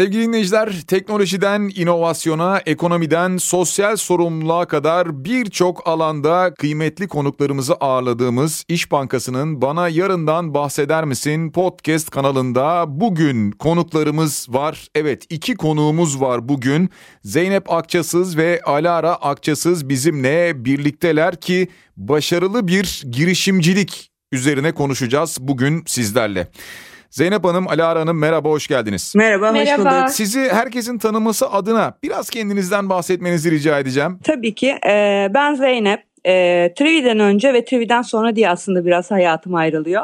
Sevgili dinleyiciler, teknolojiden inovasyona, ekonomiden sosyal sorumluluğa kadar birçok alanda kıymetli konuklarımızı ağırladığımız İş Bankası'nın Bana Yarından Bahseder Misin podcast kanalında bugün konuklarımız var. Evet, iki konuğumuz var bugün. Zeynep Akçasız ve Alara Akçasız bizimle birlikteler ki başarılı bir girişimcilik üzerine konuşacağız bugün sizlerle. Zeynep Hanım, Alara Hanım merhaba, hoş geldiniz. Merhaba, hoş bulduk. Sizi herkesin tanıması adına biraz kendinizden bahsetmenizi rica edeceğim. Tabii ki. Ben Zeynep. Triwi'den önce ve Triwi'den sonra diye aslında biraz hayatım ayrılıyor.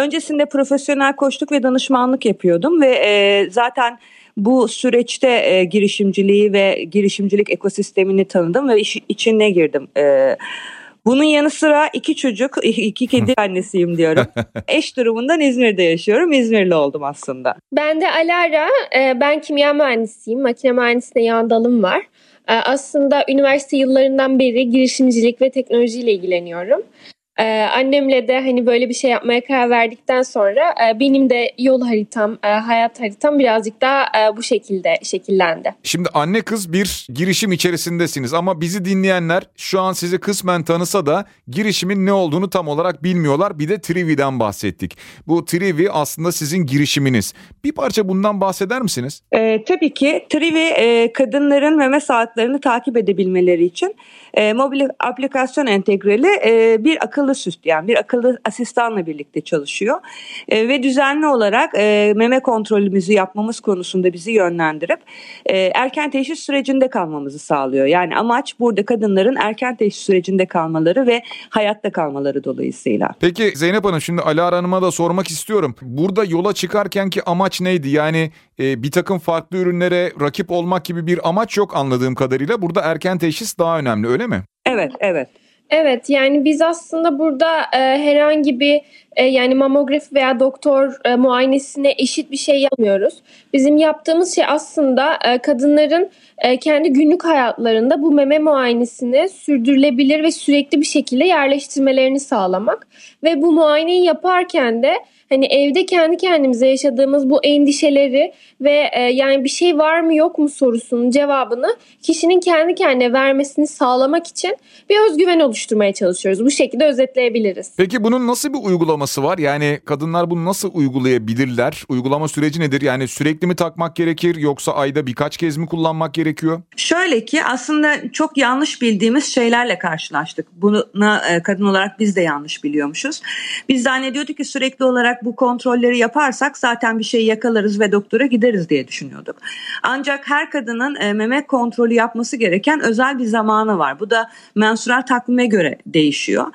Öncesinde profesyonel koçluk ve danışmanlık yapıyordum ve zaten bu süreçte girişimciliği ve girişimcilik ekosistemini tanıdım ve içine girdim. Bunun yanı sıra iki çocuk, iki kedi annesiyim diyorum. Eş durumundan İzmir'de yaşıyorum. İzmirli oldum aslında. Ben de Alara, ben kimya mühendisiyim. Makine mühendisliğine yan dalım var. Aslında üniversite yıllarından beri girişimcilik ve teknolojiyle ilgileniyorum. Annemle de hani böyle bir şey yapmaya karar verdikten sonra benim de yol haritam, hayat haritam birazcık daha bu şekilde şekillendi. Şimdi anne kız bir girişim içerisindesiniz ama bizi dinleyenler şu an sizi kısmen tanısa da girişimin ne olduğunu tam olarak bilmiyorlar. Bir de Triwi'den bahsettik. Bu Triwi aslında sizin girişiminiz. Bir parça bundan bahseder misiniz? Tabii ki. Triwi kadınların meme saatlerini takip edebilmeleri için mobil aplikasyon entegreli bir akıllı süs, yani bir akıllı asistanla birlikte çalışıyor ve düzenli olarak meme kontrolümüzü yapmamız konusunda bizi yönlendirip erken teşhis sürecinde kalmamızı sağlıyor. Yani amaç burada kadınların erken teşhis sürecinde kalmaları ve hayatta kalmaları dolayısıyla. Peki Zeynep Hanım, şimdi Alara Hanım'a da sormak istiyorum. Burada yola çıkarkenki amaç neydi? Yani bir takım farklı ürünlere rakip olmak gibi bir amaç yok anladığım kadarıyla. Burada erken teşhis daha önemli, öyle mi? Evet. Evet, yani biz aslında burada herhangi bir yani mamografi veya doktor muayenesine eşit bir şey yapmıyoruz. Bizim yaptığımız şey aslında kadınların kendi günlük hayatlarında bu meme muayenesini sürdürülebilir ve sürekli bir şekilde yerleştirmelerini sağlamak. Ve bu muayeneyi yaparken de hani evde kendi kendimize yaşadığımız bu endişeleri ve yani bir şey var mı yok mu sorusunun cevabını kişinin kendi kendine vermesini sağlamak için bir özgüven oluşturmaya çalışıyoruz. Bu şekilde özetleyebiliriz. Peki bunun nasıl bir uygulaması var? Yani kadınlar bunu nasıl uygulayabilirler? Uygulama süreci nedir? Yani sürekli mi takmak gerekir yoksa ayda birkaç kez mi kullanmak gerekiyor? Şöyle ki aslında çok yanlış bildiğimiz şeylerle karşılaştık. Buna kadın olarak biz de yanlış biliyormuşuz. Biz zannediyorduk ki sürekli olarak bu kontrolleri yaparsak zaten bir şeyi yakalarız ve doktora gideriz diye düşünüyorduk. Ancak her kadının meme kontrolü yapması gereken özel bir zamanı var. Bu da menstrual takvime göre değişiyor.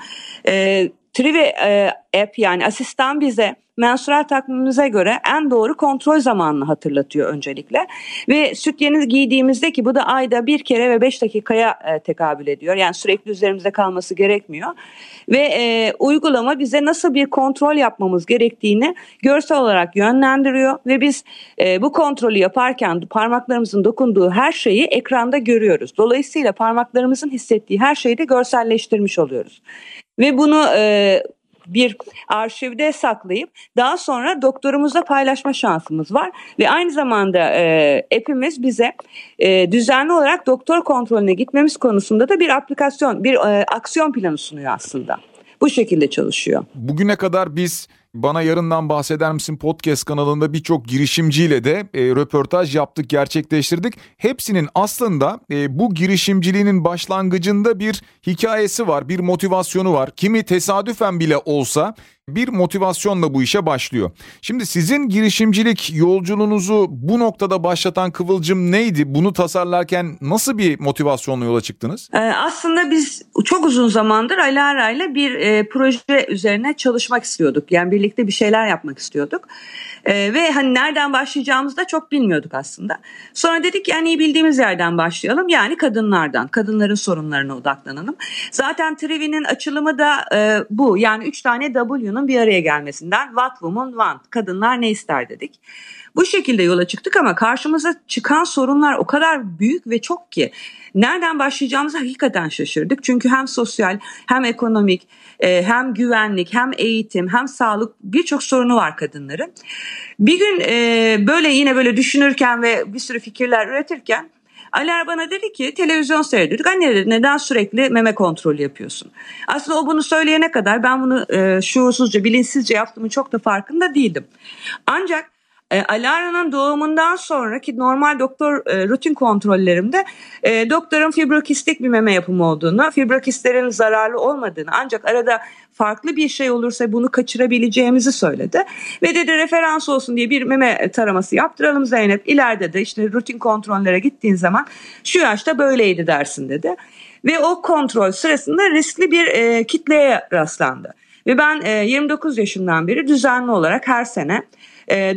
Triwi app, yani asistan, bize menstrual takvimimize göre en doğru kontrol zamanını hatırlatıyor öncelikle. Ve süt yeni giydiğimizde, ki bu da ayda bir kere ve 5 dakikaya tekabül ediyor. Yani sürekli üzerimizde kalması gerekmiyor. Ve uygulama bize nasıl bir kontrol yapmamız gerektiğini görsel olarak yönlendiriyor. Ve biz bu kontrolü yaparken parmaklarımızın dokunduğu her şeyi ekranda görüyoruz. Dolayısıyla parmaklarımızın hissettiği her şeyi de görselleştirmiş oluyoruz. Ve bunu bir arşivde saklayıp daha sonra doktorumuzla paylaşma şansımız var. Ve aynı zamanda app'imiz bize düzenli olarak doktor kontrolüne gitmemiz konusunda da bir aplikasyon, bir aksiyon planı sunuyor aslında. Bu şekilde çalışıyor. Bugüne kadar biz Bana Yarından Bahseder Misin podcast kanalında birçok girişimciyle de röportaj yaptık, gerçekleştirdik. Hepsinin aslında bu girişimciliğinin başlangıcında bir hikayesi var, bir motivasyonu var. Kimi tesadüfen bile olsa bir motivasyonla bu işe başlıyor. Şimdi sizin girişimcilik yolculuğunuzu bu noktada başlatan kıvılcım neydi? Bunu tasarlarken nasıl bir motivasyonla yola çıktınız? Aslında biz çok uzun zamandır Alara ile bir proje üzerine çalışmak istiyorduk. Yani birlikte bir şeyler yapmak istiyorduk. Ve hani nereden başlayacağımızı da çok bilmiyorduk aslında. Sonra dedik yani iyi bildiğimiz yerden başlayalım. Yani kadınlardan, kadınların sorunlarına odaklanalım. Zaten Triwi'nin açılımı da bu. Yani 3 tane W'nun bir araya gelmesinden. What Women Want. Kadınlar ne ister dedik. Bu şekilde yola çıktık ama karşımıza çıkan sorunlar o kadar büyük ve çok ki nereden başlayacağımızı hakikaten şaşırdık. Çünkü hem sosyal, hem ekonomik, hem güvenlik, hem eğitim, hem sağlık, birçok sorunu var kadınların. Bir gün böyle yine böyle düşünürken ve bir sürü fikirler üretirken Alara bana dedi ki televizyon seyrediyorduk. Anne dedi neden sürekli meme kontrolü yapıyorsun? Aslında o bunu söyleyene kadar ben bunu şuursuzca, bilinçsizce yaptığımı çok da farkında değildim. Ancak Alara'nın doğumundan sonraki normal doktor rutin kontrollerimde doktorun fibrokistik bir meme yapımı olduğunu, fibrokistlerin zararlı olmadığını ancak arada farklı bir şey olursa bunu kaçırabileceğimizi söyledi. Ve dedi referans olsun diye bir meme taraması yaptıralım Zeynep. İleride de işte rutin kontrollere gittiğin zaman şu yaşta böyleydi dersin dedi. Ve o kontrol sırasında riskli bir kitleye rastlandı. Ve ben 29 yaşımdan beri düzenli olarak her sene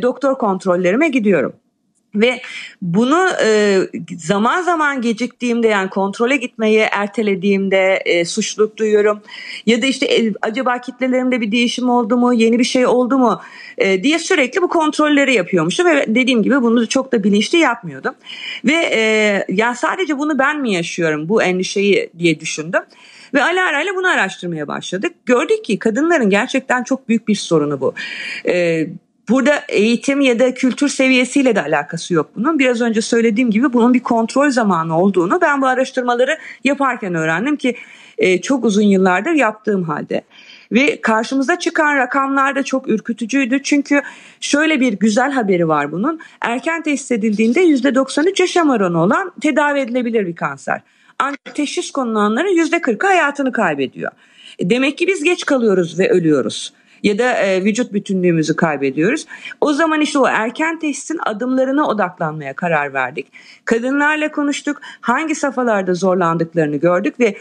doktor kontrollerime gidiyorum. Ve bunu zaman zaman geciktiğimde, yani kontrole gitmeyi ertelediğimde suçluluk duyuyorum. Ya da işte acaba kitlelerimde bir değişim oldu mu, yeni bir şey oldu mu diye sürekli bu kontrolleri yapıyormuşum. Ve dediğim gibi bunu çok da bilinçli yapmıyordum. Ve ya sadece bunu ben mi yaşıyorum bu endişeyi diye düşündüm. Ve Alara ile bunu araştırmaya başladık. Gördük ki kadınların gerçekten çok büyük bir sorunu bu. Burada eğitim ya da kültür seviyesiyle de alakası yok bunun. Biraz önce söylediğim gibi bunun bir kontrol zamanı olduğunu ben bu araştırmaları yaparken öğrendim ki çok uzun yıllardır yaptığım halde. Ve karşımıza çıkan rakamlar da çok ürkütücüydü. Çünkü şöyle bir güzel haberi var bunun. Erken teşhis edildiğinde %93 yaşam oranı olan tedavi edilebilir bir kanser. Ancak teşhis konulanların %40'ı hayatını kaybediyor. Demek ki biz geç kalıyoruz ve ölüyoruz. Ya da vücut bütünlüğümüzü kaybediyoruz. O zaman işte o erken teşhisin adımlarına odaklanmaya karar verdik. Kadınlarla konuştuk, hangi safhalarda zorlandıklarını gördük ve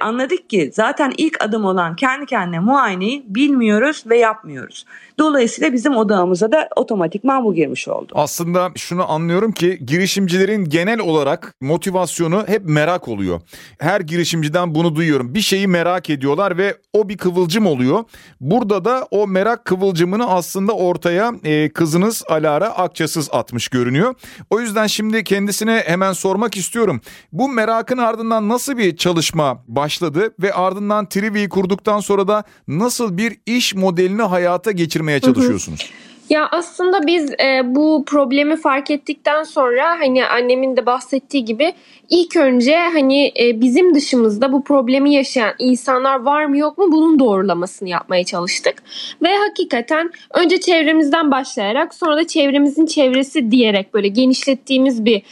anladık ki zaten ilk adım olan kendi kendine muayeneyi bilmiyoruz ve yapmıyoruz. Dolayısıyla bizim odağımıza da otomatikman bu girmiş oldu. Aslında şunu anlıyorum ki girişimcilerin genel olarak motivasyonu hep merak oluyor. Her girişimciden bunu duyuyorum. Bir şeyi merak ediyorlar ve o bir kıvılcım oluyor. Burada da o merak kıvılcımını aslında ortaya kızınız Alara Akçasız atmış görünüyor. O yüzden şimdi kendisine hemen sormak istiyorum. Bu merakın ardından nasıl bir çalışma başladı ve ardından Triwi'yi kurduktan sonra da nasıl bir iş modelini hayata geçirmeye çalışıyorsunuz? Ya aslında biz bu problemi fark ettikten sonra hani annemin de bahsettiği gibi ilk önce hani bizim dışımızda bu problemi yaşayan insanlar var mı yok mu bunun doğrulamasını yapmaya çalıştık. Ve hakikaten önce çevremizden başlayarak sonra da çevremizin çevresi diyerek böyle genişlettiğimiz bir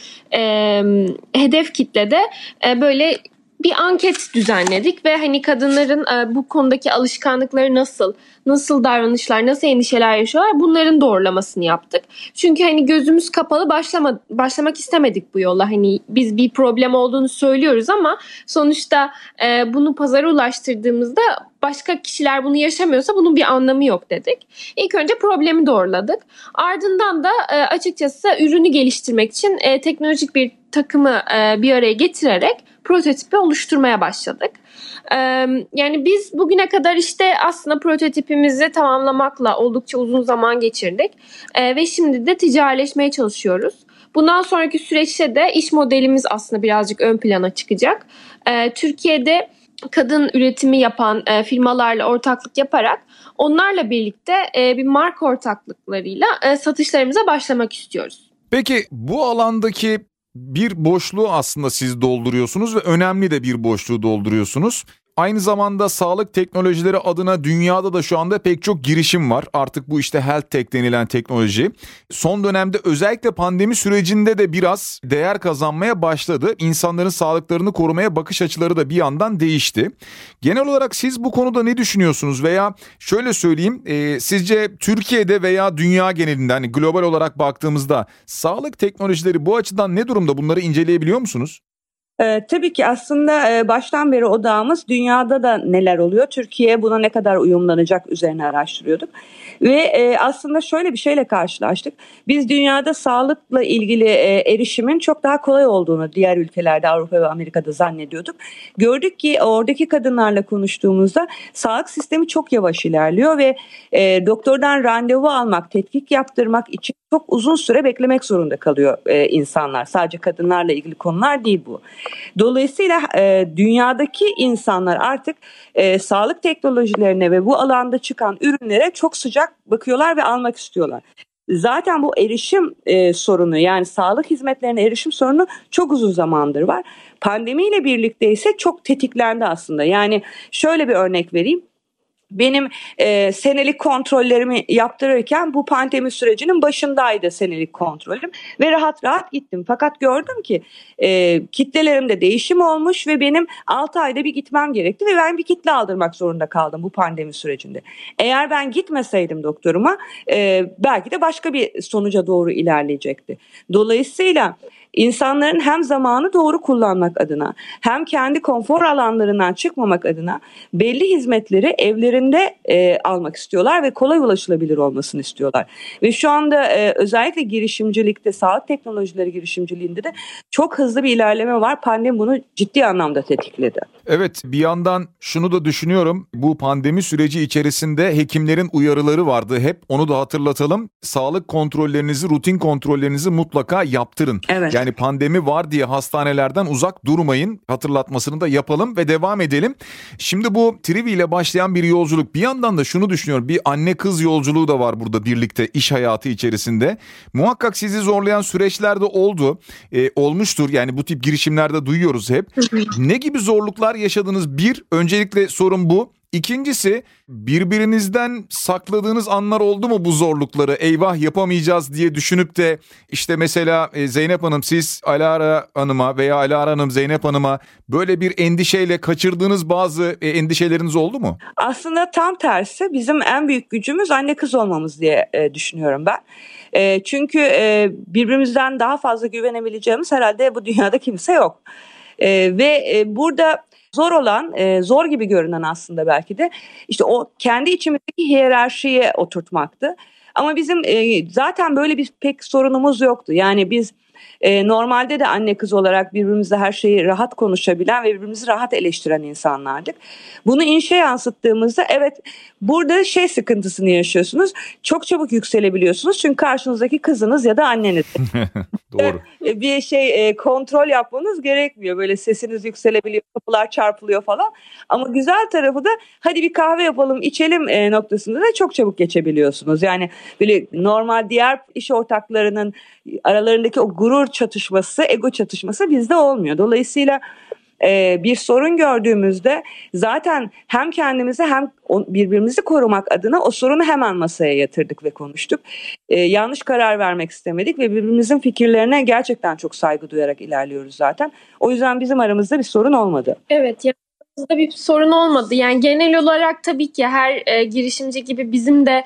hedef kitlede böyle bir anket düzenledik ve hani kadınların bu konudaki alışkanlıkları nasıl davranışlar, nasıl endişeler yaşıyorlar bunların doğrulamasını yaptık. Çünkü hani gözümüz kapalı başlamak istemedik bu yola. Hani biz bir problem olduğunu söylüyoruz ama sonuçta bunu pazara ulaştırdığımızda başka kişiler bunu yaşamıyorsa bunun bir anlamı yok dedik. İlk önce problemi doğruladık. Ardından da açıkçası ürünü geliştirmek için teknolojik bir takımı bir araya getirerek prototipi oluşturmaya başladık. Yani biz bugüne kadar işte aslında prototipimizi tamamlamakla oldukça uzun zaman geçirdik. Ve şimdi de ticarileşmeye çalışıyoruz. Bundan sonraki süreçte de iş modelimiz aslında birazcık ön plana çıkacak. Türkiye'de kadın üretimi yapan firmalarla ortaklık yaparak onlarla birlikte bir marka ortaklıklarıyla satışlarımıza başlamak istiyoruz. Peki bu alandaki bir boşluğu aslında siz dolduruyorsunuz ve önemli de bir boşluğu dolduruyorsunuz. Aynı zamanda sağlık teknolojileri adına dünyada da şu anda pek çok girişim var. Artık bu işte health tech denilen teknoloji. Son dönemde özellikle pandemi sürecinde de biraz değer kazanmaya başladı. İnsanların sağlıklarını korumaya bakış açıları da bir yandan değişti. Genel olarak siz bu konuda ne düşünüyorsunuz? Veya şöyle söyleyeyim, sizce Türkiye'de veya dünya genelinde hani global olarak baktığımızda sağlık teknolojileri bu açıdan ne durumda? Bunları inceleyebiliyor musunuz? Tabii ki aslında baştan beri odağımız dünyada da neler oluyor, Türkiye buna ne kadar uyumlanacak üzerine araştırıyorduk. Ve aslında şöyle bir şeyle karşılaştık. Biz dünyada sağlıkla ilgili erişimin çok daha kolay olduğunu diğer ülkelerde, Avrupa ve Amerika'da zannediyorduk. Gördük ki oradaki kadınlarla konuştuğumuzda sağlık sistemi çok yavaş ilerliyor ve doktordan randevu almak, tetkik yaptırmak için çok uzun süre beklemek zorunda kalıyor insanlar. Sadece kadınlarla ilgili konular değil bu. Dolayısıyla dünyadaki insanlar artık sağlık teknolojilerine ve bu alanda çıkan ürünlere çok sıcak bakıyorlar ve almak istiyorlar. Zaten bu erişim sorunu, yani sağlık hizmetlerine erişim sorunu çok uzun zamandır var. Pandemiyle birlikte ise çok tetiklendi aslında. Yani şöyle bir örnek vereyim. Benim senelik kontrollerimi yaptırırken bu pandemi sürecinin başındaydı senelik kontrolüm ve rahat rahat gittim. Fakat gördüm ki kitlelerimde değişim olmuş ve benim 6 ayda bir gitmem gerekti ve ben bir kitle aldırmak zorunda kaldım bu pandemi sürecinde. Eğer ben gitmeseydim doktoruma belki de başka bir sonuca doğru ilerleyecekti. Dolayısıyla İnsanların hem zamanı doğru kullanmak adına hem kendi konfor alanlarından çıkmamak adına belli hizmetleri evlerinde almak istiyorlar ve kolay ulaşılabilir olmasını istiyorlar. Ve şu anda özellikle girişimcilikte, sağlık teknolojileri girişimciliğinde de çok hızlı bir ilerleme var. Pandemi bunu ciddi anlamda tetikledi. Evet, bir yandan şunu da düşünüyorum. Bu pandemi süreci içerisinde hekimlerin uyarıları vardı. Hep onu da hatırlatalım. Sağlık kontrollerinizi, rutin kontrollerinizi mutlaka yaptırın. Evet. Yani pandemi var diye hastanelerden uzak durmayın. Hatırlatmasını da yapalım ve devam edelim. Şimdi bu Triwi ile başlayan bir yolculuk. Bir yandan da şunu düşünüyorum. Bir anne kız yolculuğu da var burada birlikte iş hayatı içerisinde. Muhakkak sizi zorlayan süreçler de oldu. Olmuştur. Yani bu tip girişimlerde duyuyoruz hep. Ne gibi zorluklar yaşadınız? Bir, öncelikle sorun bu. İkincisi, birbirinizden sakladığınız anlar oldu mu bu zorlukları? Eyvah, yapamayacağız diye düşünüp de işte mesela Zeynep Hanım, siz Alara Hanım'a veya Alara Hanım Zeynep Hanım'a böyle bir endişeyle kaçırdığınız bazı endişeleriniz oldu mu? Aslında tam tersi, bizim en büyük gücümüz anne kız olmamız diye düşünüyorum ben. Çünkü birbirimizden daha fazla güvenebileceğimiz herhalde bu dünyada kimse yok. Ve burada zor olan, zor gibi görünen aslında belki de işte o kendi içimizdeki hiyerarşiye oturtmaktı. Ama bizim zaten böyle bir pek sorunumuz yoktu. Yani biz normalde de anne kız olarak birbirimizle her şeyi rahat konuşabilen ve birbirimizi rahat eleştiren insanlardık. Bunu inşa yansıttığımızda evet, burada şey sıkıntısını yaşıyorsunuz. Çok çabuk yükselebiliyorsunuz çünkü karşınızdaki kızınız ya da anneniz. Doğru. Bir kontrol yapmanız gerekmiyor. Böyle sesiniz yükselebiliyor, kapılar çarpılıyor falan. Ama güzel tarafı da hadi bir kahve yapalım, içelim noktasında da çok çabuk geçebiliyorsunuz. Yani böyle normal diğer iş ortaklarının aralarındaki o gurur çatışması, ego çatışması bizde olmuyor. Dolayısıyla bir sorun gördüğümüzde zaten hem kendimizi hem birbirimizi korumak adına o sorunu hemen masaya yatırdık ve konuştuk. Yanlış karar vermek istemedik ve birbirimizin fikirlerine gerçekten çok saygı duyarak ilerliyoruz zaten. O yüzden bizim aramızda bir sorun olmadı. Evet, yani aramızda bir sorun olmadı. Yani genel olarak tabii ki her girişimci gibi bizim de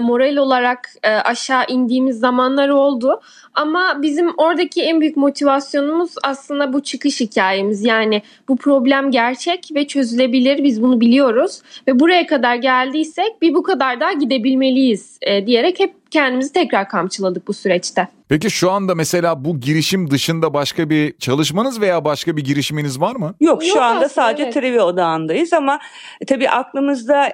moral olarak aşağı indiğimiz zamanlar oldu. Ama bizim oradaki en büyük motivasyonumuz aslında bu çıkış hikayemiz. Yani bu problem gerçek ve çözülebilir. Biz bunu biliyoruz. Ve buraya kadar geldiysek bir bu kadar daha gidebilmeliyiz diyerek hep kendimizi tekrar kamçıladık bu süreçte. Peki şu anda mesela bu girişim dışında başka bir çalışmanız veya başka bir girişiminiz var mı? Yok, şu anda sadece evet. Triwi odağındayız ama tabii aklımızda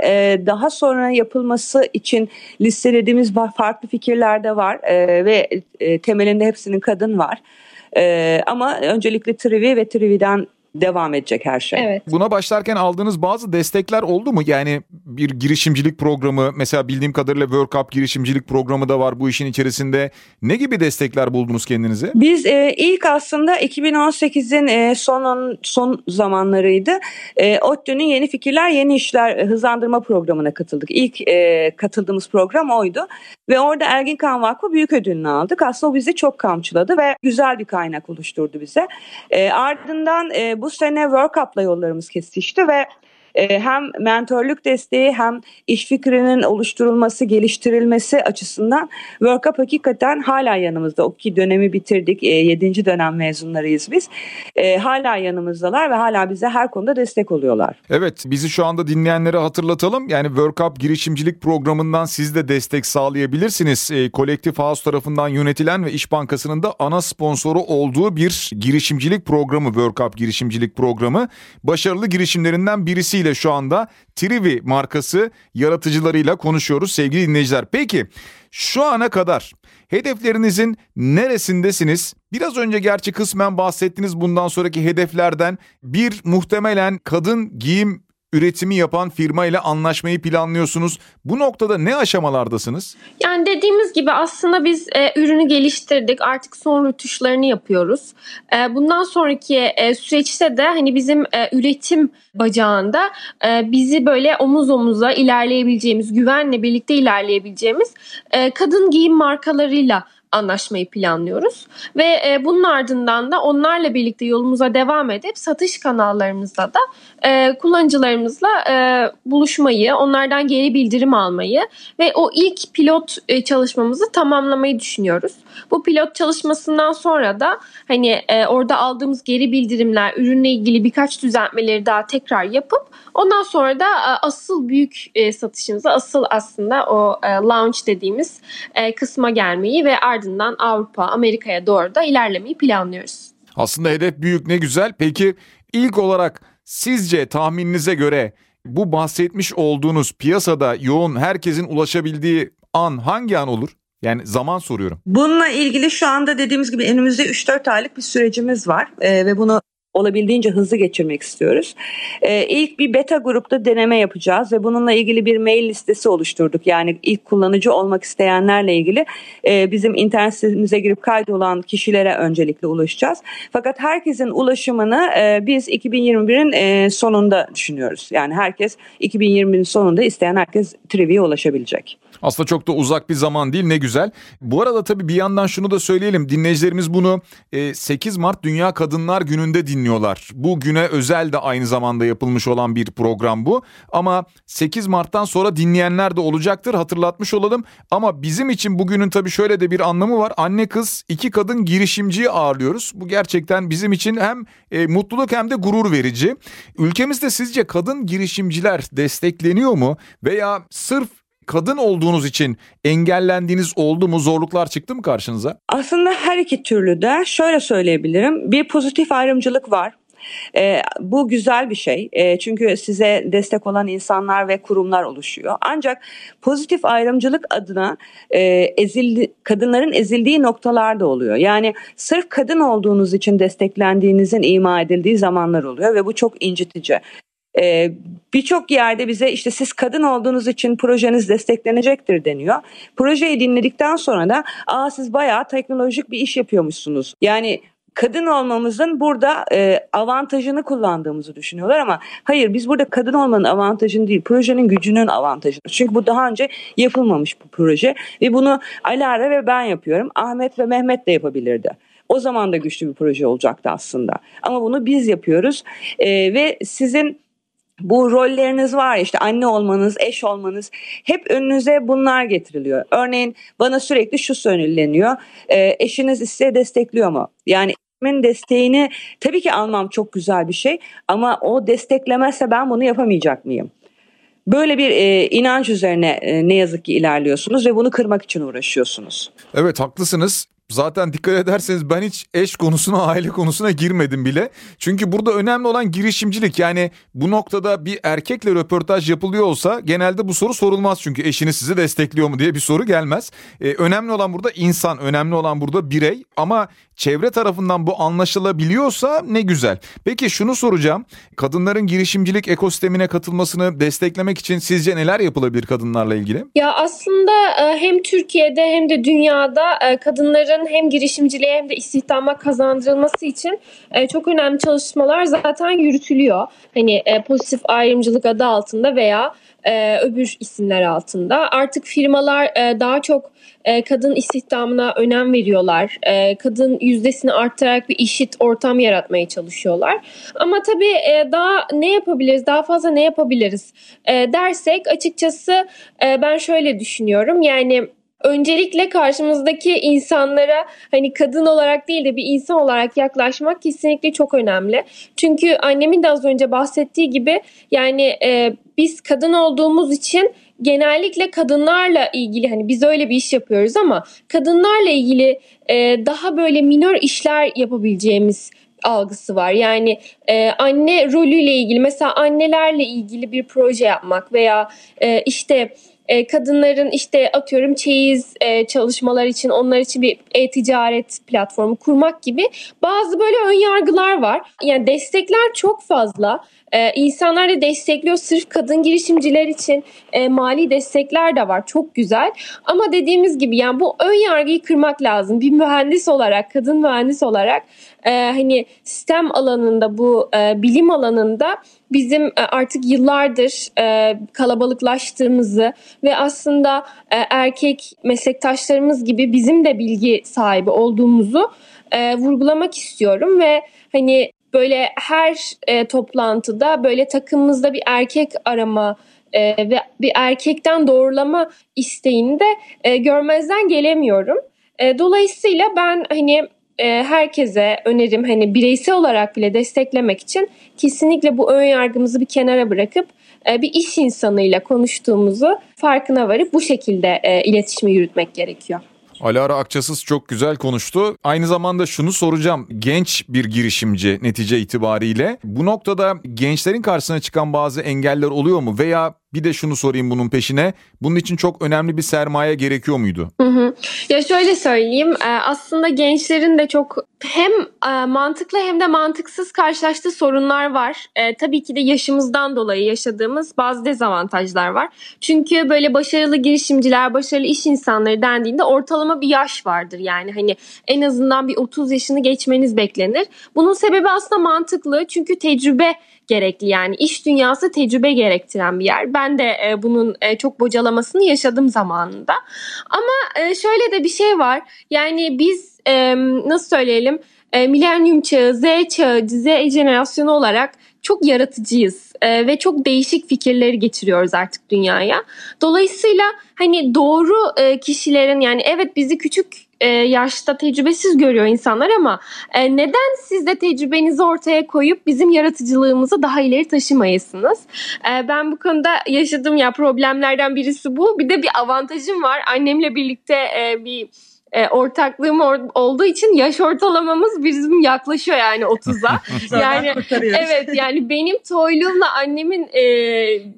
daha sonra yapılması için listelediğimiz farklı fikirler de var ve temelinde hepsinin kadın var. Ama öncelikle Triwi ve Triwi'den devam edecek her şey. Evet. Buna başlarken aldığınız bazı destekler oldu mu? Yani bir girişimcilik programı, mesela bildiğim kadarıyla WorkUp girişimcilik programı da var bu işin içerisinde. Ne gibi destekler buldunuz kendinize? Biz ilk aslında 2018'in son zamanlarıydı. ODTÜ'nün Yeni Fikirler Yeni İşler hızlandırma programına katıldık. İlk katıldığımız program oydu. Ve orada Ergin Kan Vakfı büyük ödülünü aldık. Aslında o bizi çok kamçıladı ve güzel bir kaynak oluşturdu bize. Ardından bu sene WorkUp'la yollarımız kesişti ve hem mentorluk desteği hem iş fikrinin oluşturulması, geliştirilmesi açısından WorkUp hakikaten hala yanımızda. O ki dönemi bitirdik, 7. dönem mezunlarıyız biz. Hala yanımızdalar ve hala bize her konuda destek oluyorlar. Evet, bizi şu anda dinleyenlere hatırlatalım. Yani WorkUp girişimcilik programından siz de destek sağlayabilirsiniz. Kolektif House tarafından yönetilen ve İş Bankası'nın da ana sponsoru olduğu bir girişimcilik programı, WorkUp girişimcilik programı. Başarılı girişimlerinden birisiyle şu anda Triwi markası yaratıcılarıyla konuşuyoruz sevgili dinleyiciler. Peki şu ana kadar hedeflerinizin neresindesiniz? Biraz önce gerçi kısmen bahsettiniz bundan sonraki hedeflerden. Bir, muhtemelen kadın giyim üretimi yapan firma ile anlaşmayı planlıyorsunuz. Bu noktada ne aşamalardasınız? Yani dediğimiz gibi aslında biz ürünü geliştirdik. Artık son rötuşlarını yapıyoruz. Bundan sonraki süreçte de hani bizim üretim bacağında bizi böyle omuz omuza ilerleyebileceğimiz, güvenle birlikte ilerleyebileceğimiz kadın giyim markalarıyla anlaşmayı planlıyoruz ve bunun ardından da onlarla birlikte yolumuza devam edip satış kanallarımızda da kullanıcılarımızla buluşmayı, onlardan geri bildirim almayı ve o ilk pilot çalışmamızı tamamlamayı düşünüyoruz. Bu pilot çalışmasından sonra da hani orada aldığımız geri bildirimler, ürünle ilgili birkaç düzeltmeleri daha tekrar yapıp ondan sonra da asıl büyük satışımıza, asıl aslında o launch dediğimiz kısma gelmeyi ve ardından Avrupa, Amerika'ya doğru da ilerlemeyi planlıyoruz. Aslında hedef büyük, ne güzel. Peki ilk olarak sizce, tahmininize göre bu bahsetmiş olduğunuz piyasada yoğun, herkesin ulaşabildiği an hangi an olur? Yani zaman soruyorum. Bununla ilgili şu anda dediğimiz gibi önümüzde 3-4 aylık bir sürecimiz var ve bunu olabildiğince hızlı geçirmek istiyoruz. İlk bir beta grupta deneme yapacağız ve bununla ilgili bir mail listesi oluşturduk. Yani ilk kullanıcı olmak isteyenlerle ilgili bizim internet sitemize girip kaydolan kişilere öncelikle ulaşacağız. Fakat herkesin ulaşımını biz 2021'in sonunda düşünüyoruz. Yani herkes 2020'nin sonunda, isteyen herkes Triwi'ye ulaşabilecek. Aslında çok da uzak bir zaman değil, ne güzel. Bu arada tabii bir yandan şunu da söyleyelim. Dinleyicilerimiz bunu 8 Mart Dünya Kadınlar Günü'nde dinliyorlar. Bu güne özel de aynı zamanda yapılmış olan bir program bu. Ama 8 Mart'tan sonra dinleyenler de olacaktır, hatırlatmış olalım. Ama bizim için bugünün tabii şöyle de bir anlamı var. Anne kız iki kadın girişimciyi ağırlıyoruz. Bu gerçekten bizim için hem mutluluk hem de gurur verici. Ülkemizde sizce kadın girişimciler destekleniyor mu? Veya sırf kadın olduğunuz için engellendiğiniz oldu mu? Zorluklar çıktı mı karşınıza? Aslında her iki türlü de şöyle söyleyebilirim. Bir, pozitif ayrımcılık var. Bu güzel bir şey, çünkü size destek olan insanlar ve kurumlar oluşuyor. Ancak pozitif ayrımcılık adına kadınların ezildiği noktalar da oluyor. Yani sırf kadın olduğunuz için desteklendiğinizin ima edildiği zamanlar oluyor ve bu çok incitici. Birçok yerde bize işte siz kadın olduğunuz için projeniz desteklenecektir deniyor. Projeyi dinledikten sonra da siz bayağı teknolojik bir iş yapıyormuşsunuz. Yani kadın olmamızın burada avantajını kullandığımızı düşünüyorlar ama hayır, biz burada kadın olmanın avantajını değil, projenin gücünün avantajını. Çünkü bu daha önce yapılmamış bu proje ve bunu Alara ve ben yapıyorum. Ahmet ve Mehmet de yapabilirdi. O zaman da güçlü bir proje olacaktı aslında. Ama bunu biz yapıyoruz ve sizin bu rolleriniz var ya, işte anne olmanız, eş olmanız, hep önünüze bunlar getiriliyor. Örneğin bana sürekli şu söyleniyor, eşiniz size destekliyor mu? Yani eşimin desteğini tabii ki almam çok güzel bir şey ama o desteklemezse ben bunu yapamayacak mıyım? Böyle bir inanç üzerine ne yazık ki ilerliyorsunuz ve bunu kırmak için uğraşıyorsunuz. Evet, haklısınız. Zaten dikkat ederseniz ben hiç eş konusuna, aile konusuna girmedim bile. Çünkü burada önemli olan girişimcilik. Yani bu noktada bir erkekle röportaj yapılıyor olsa genelde bu soru sorulmaz. Çünkü eşiniz sizi destekliyor mu diye bir soru gelmez. Önemli olan burada insan, önemli olan burada birey. Ama çevre tarafından bu anlaşılabiliyorsa ne güzel. Peki şunu soracağım. Kadınların girişimcilik ekosistemine katılmasını desteklemek için sizce neler yapılabilir kadınlarla ilgili? Ya aslında hem Türkiye'de hem de dünyada kadınların kadınların hem girişimciliğe hem de istihdama kazandırılması için çok önemli çalışmalar zaten yürütülüyor. Hani pozitif ayrımcılık adı altında veya öbür isimler altında. Artık firmalar daha çok kadın istihdamına önem veriyorlar. Kadın yüzdesini arttırarak bir eşit ortam yaratmaya çalışıyorlar. Ama tabii daha ne yapabiliriz, daha fazla ne yapabiliriz dersek açıkçası ben şöyle düşünüyorum. Yani öncelikle karşımızdaki insanlara hani kadın olarak değil de bir insan olarak yaklaşmak kesinlikle çok önemli. Çünkü annemin de az önce bahsettiği gibi yani biz kadın olduğumuz için genellikle kadınlarla ilgili hani biz öyle bir iş yapıyoruz ama kadınlarla ilgili daha böyle minor işler yapabileceğimiz algısı var. Yani anne rolüyle ilgili mesela annelerle ilgili bir proje yapmak veya işte kadınların işte atıyorum çeyiz çalışmalar için onlar için bir e-ticaret platformu kurmak gibi bazı böyle önyargılar var. Yani destekler çok fazla. İnsanlar da destekliyor. Sırf kadın girişimciler için mali destekler de var. Çok güzel. Ama dediğimiz gibi yani bu önyargıyı kırmak lazım. Bir mühendis olarak, kadın mühendis olarak hani STEM alanında bu bilim alanında bizim artık yıllardır kalabalıklaştığımızı ve aslında erkek meslektaşlarımız gibi bizim de bilgi sahibi olduğumuzu vurgulamak istiyorum ve hani böyle her toplantıda böyle takımımızda bir erkek arama ve bir erkekten doğrulama isteğini de görmezden gelemiyorum. Dolayısıyla ben hani herkese önerim hani bireysel olarak bile desteklemek için kesinlikle bu ön yargımızı bir kenara bırakıp bir iş insanıyla konuştuğumuzu farkına varıp bu şekilde iletişimi yürütmek gerekiyor. Alara Akçasız çok güzel konuştu. Aynı zamanda şunu soracağım. Genç bir girişimci netice itibariyle. Bu noktada gençlerin karşısına çıkan bazı engeller oluyor mu? Veya bir de şunu sorayım bunun peşine. Bunun için çok önemli bir sermaye gerekiyor muydu? Hı hı. Ya şöyle söyleyeyim. Aslında gençlerin de çok hem mantıklı hem de mantıksız karşılaştığı sorunlar var. Tabii ki de yaşımızdan dolayı yaşadığımız bazı dezavantajlar var. Çünkü böyle başarılı girişimciler, başarılı iş insanları dendiğinde ortalama bir yaş vardır. Yani hani en azından bir 30 yaşını geçmeniz beklenir. Bunun sebebi aslında mantıklı. Çünkü tecrübe gerekli yani iş dünyası tecrübe gerektiren bir yer. Ben de bunun çok bocalamasını yaşadım zamanında. Ama şöyle de bir şey var. Yani biz nasıl söyleyelim milenyum çağı, Z çağı, Z jenerasyonu olarak çok yaratıcıyız ve çok değişik fikirleri getiriyoruz artık dünyaya. Dolayısıyla hani doğru kişilerin yani evet bizi küçük yaşta tecrübesiz görüyor insanlar ama neden siz de tecrübenizi ortaya koyup bizim yaratıcılığımızı daha ileri taşımayasınız? Ben bu konuda yaşadığım ya problemlerden birisi bu. Bir de bir avantajım var. Annemle birlikte bir ortaklığım olduğu için yaş ortalamamız bizim yaklaşıyor yani 30'a. Yani evet yani benim toyluğumla annemin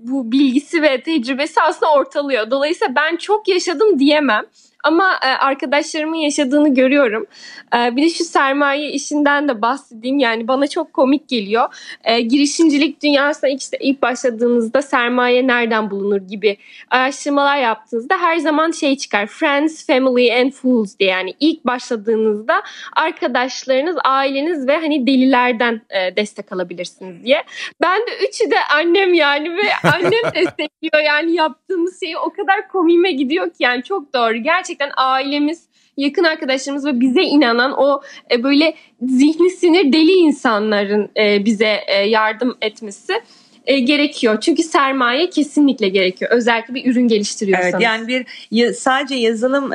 bu bilgisi ve tecrübesi aslında ortalıyor. Dolayısıyla ben çok yaşadım diyemem. Ama arkadaşlarımın yaşadığını görüyorum. Bir de şu sermaye işinden de bahsedeyim. Yani bana çok komik geliyor. Girişimcilik dünyasına işte ilk başladığınızda sermaye nereden bulunur gibi araştırmalar yaptığınızda her zaman şey çıkar. Friends, family and fools diye. Yani ilk başladığınızda arkadaşlarınız, aileniz ve hani delilerden destek alabilirsiniz diye. Ben de üçü de annem yani ve annem destekliyor. Yani yaptığımız şeyi o kadar komiğime gidiyor ki yani çok doğru. Gerçekten ailemiz, yakın arkadaşlarımız ve bize inanan o böyle zihni sinir deli insanların bize yardım etmesi gerekiyor. Çünkü sermaye kesinlikle gerekiyor. Özellikle bir ürün geliştiriyorsanız. Evet, yani bir sadece yazılım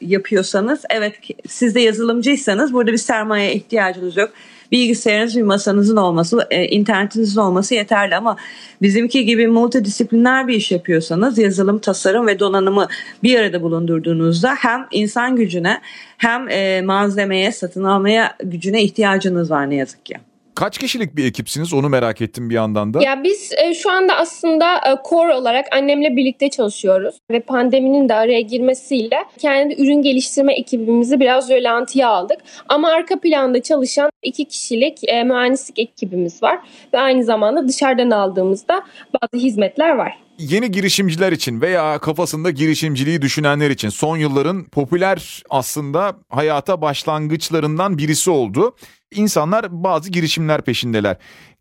yapıyorsanız, evet siz de yazılımcıysanız burada bir sermaye ihtiyacınız yok. Bilgisayarınız, bir masanızın olması, internetinizin olması yeterli ama bizimki gibi multidisipliner bir iş yapıyorsanız yazılım, tasarım ve donanımı bir arada bulundurduğunuzda hem insan gücüne hem malzemeye, satın almaya gücüne ihtiyacınız var ne yazık ki. Kaç kişilik bir ekipsiniz? Onu merak ettim bir yandan da. Ya biz şu anda aslında core olarak annemle birlikte çalışıyoruz ve pandeminin de araya girmesiyle kendi ürün geliştirme ekibimizi biraz rölantiye aldık. Ama arka planda çalışan 2 kişilik mühendislik ekibimiz var ve aynı zamanda dışarıdan aldığımızda bazı hizmetler var. yeni girişimciler için veya kafasında girişimciliği düşünenler için son yılların popüler aslında hayata başlangıçlarından birisi oldu. İnsanlar bazı girişimler peşindeler.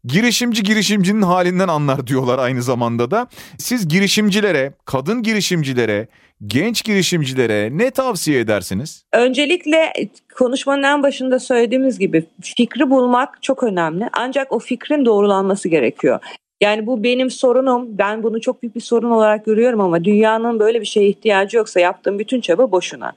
Girişimci girişimcinin halinden anlar diyorlar aynı zamanda da. Siz girişimcilere, kadın girişimcilere, genç girişimcilere ne tavsiye edersiniz? Öncelikle konuşmanın en başında söylediğimiz gibi fikri bulmak çok önemli. Ancak o fikrin doğrulanması gerekiyor. Yani bu benim sorunum. Ben bunu çok büyük bir sorun olarak görüyorum ama dünyanın böyle bir şeye ihtiyacı yoksa yaptığım bütün çaba boşuna.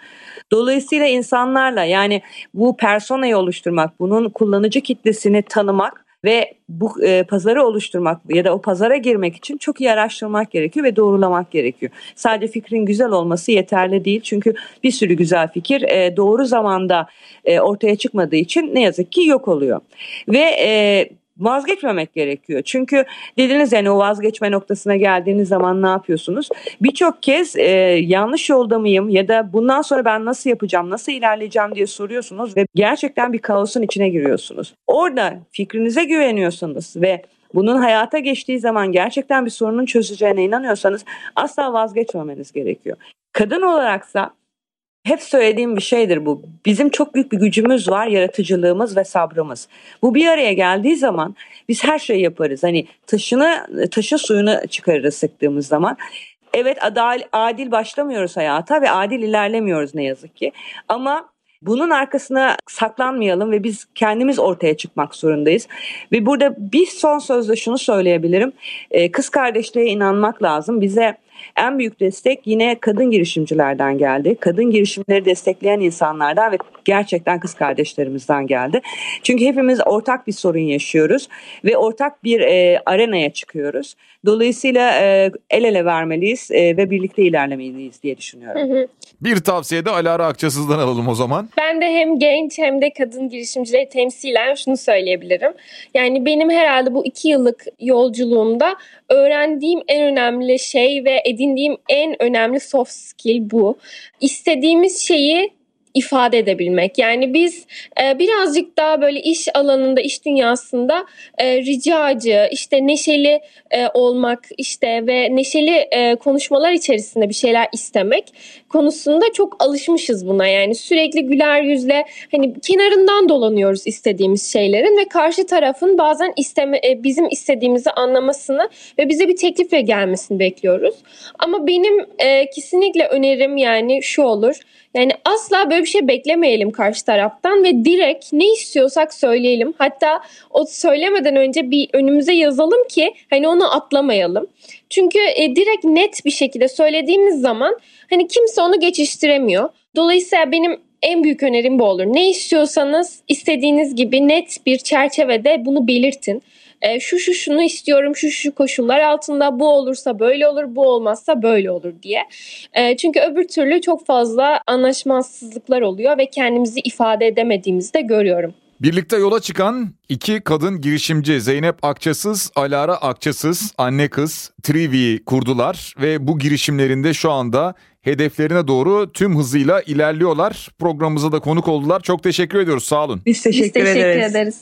Dolayısıyla insanlarla yani bu personayı oluşturmak, bunun kullanıcı kitlesini tanımak ve bu pazarı oluşturmak ya da o pazara girmek için çok iyi araştırmak gerekiyor ve doğrulamak gerekiyor. Sadece fikrin güzel olması yeterli değil. Çünkü bir sürü güzel fikir doğru zamanda ortaya çıkmadığı için ne yazık ki yok oluyor. Ve vazgeçmemek gerekiyor. Çünkü dediniz yani o vazgeçme noktasına geldiğiniz zaman ne yapıyorsunuz? Birçok kez yanlış yolda mıyım ya da bundan sonra ben nasıl yapacağım, nasıl ilerleyeceğim diye soruyorsunuz ve gerçekten bir kaosun içine giriyorsunuz. Orada fikrinize güveniyorsunuz ve bunun hayata geçtiği zaman gerçekten bir sorunun çözeceğine inanıyorsanız asla vazgeçmemeniz gerekiyor. Kadın olaraksa hep söylediğim bir şeydir bu. Bizim çok büyük bir gücümüz var, yaratıcılığımız ve sabrımız. Bu bir araya geldiği zaman biz her şeyi yaparız. Hani taşın suyunu çıkarırız sıktığımız zaman. Evet, adil başlamıyoruz hayata ve adil ilerlemiyoruz ne yazık ki. Ama bunun arkasına saklanmayalım ve biz kendimiz ortaya çıkmak zorundayız. Ve burada bir son sözle şunu söyleyebilirim. Kız kardeşliğe inanmak lazım. Bize en büyük destek yine kadın girişimcilerden geldi. Kadın girişimleri destekleyen insanlardan ve gerçekten kız kardeşlerimizden geldi. Çünkü hepimiz ortak bir sorun yaşıyoruz ve ortak bir arenaya çıkıyoruz. Dolayısıyla el ele vermeliyiz ve birlikte ilerlemeliyiz diye düşünüyorum. Hı hı. Bir tavsiye de Alara Akçasız'dan alalım o zaman. Ben de hem genç hem de kadın girişimcileri temsilen şunu söyleyebilirim. Yani benim herhalde bu 2 yıllık yolculuğumda öğrendiğim en önemli şey ve edindiğim en önemli soft skill bu. İstediğimiz şeyi ifade edebilmek. Yani biz birazcık daha böyle iş alanında, iş dünyasında ricacı, işte neşeli olmak, işte ve neşeli konuşmalar içerisinde bir şeyler istemek konusunda çok alışmışız buna. Yani sürekli güler yüzle hani kenarından dolanıyoruz istediğimiz şeylerin ve karşı tarafın bazen bizim istediğimizi anlamasını ve bize bir teklifle gelmesini bekliyoruz. Ama benim kesinlikle önerim yani şu olur. Yani asla böyle bir şey beklemeyelim karşı taraftan ve direkt ne istiyorsak söyleyelim. Hatta o söylemeden önce bir önümüze yazalım ki hani onu atlamayalım. Çünkü direkt net bir şekilde söylediğimiz zaman hani kimse onu geçiştiremiyor. Dolayısıyla benim en büyük önerim bu olur. Ne istiyorsanız istediğiniz gibi net bir çerçevede bunu belirtin. Şunu istiyorum, şu koşullar altında bu olursa böyle olur, bu olmazsa böyle olur diye. Çünkü öbür türlü çok fazla anlaşmazlıklar oluyor ve kendimizi ifade edemediğimizi de görüyorum. Birlikte yola çıkan 2 kadın girişimci Zeynep Akçasız, Alara Akçasız, anne kız Triwi kurdular ve bu girişimlerinde şu anda hedeflerine doğru tüm hızıyla ilerliyorlar. Programımıza da konuk oldular. Çok teşekkür ediyoruz. Sağ olun. Biz teşekkür ederiz.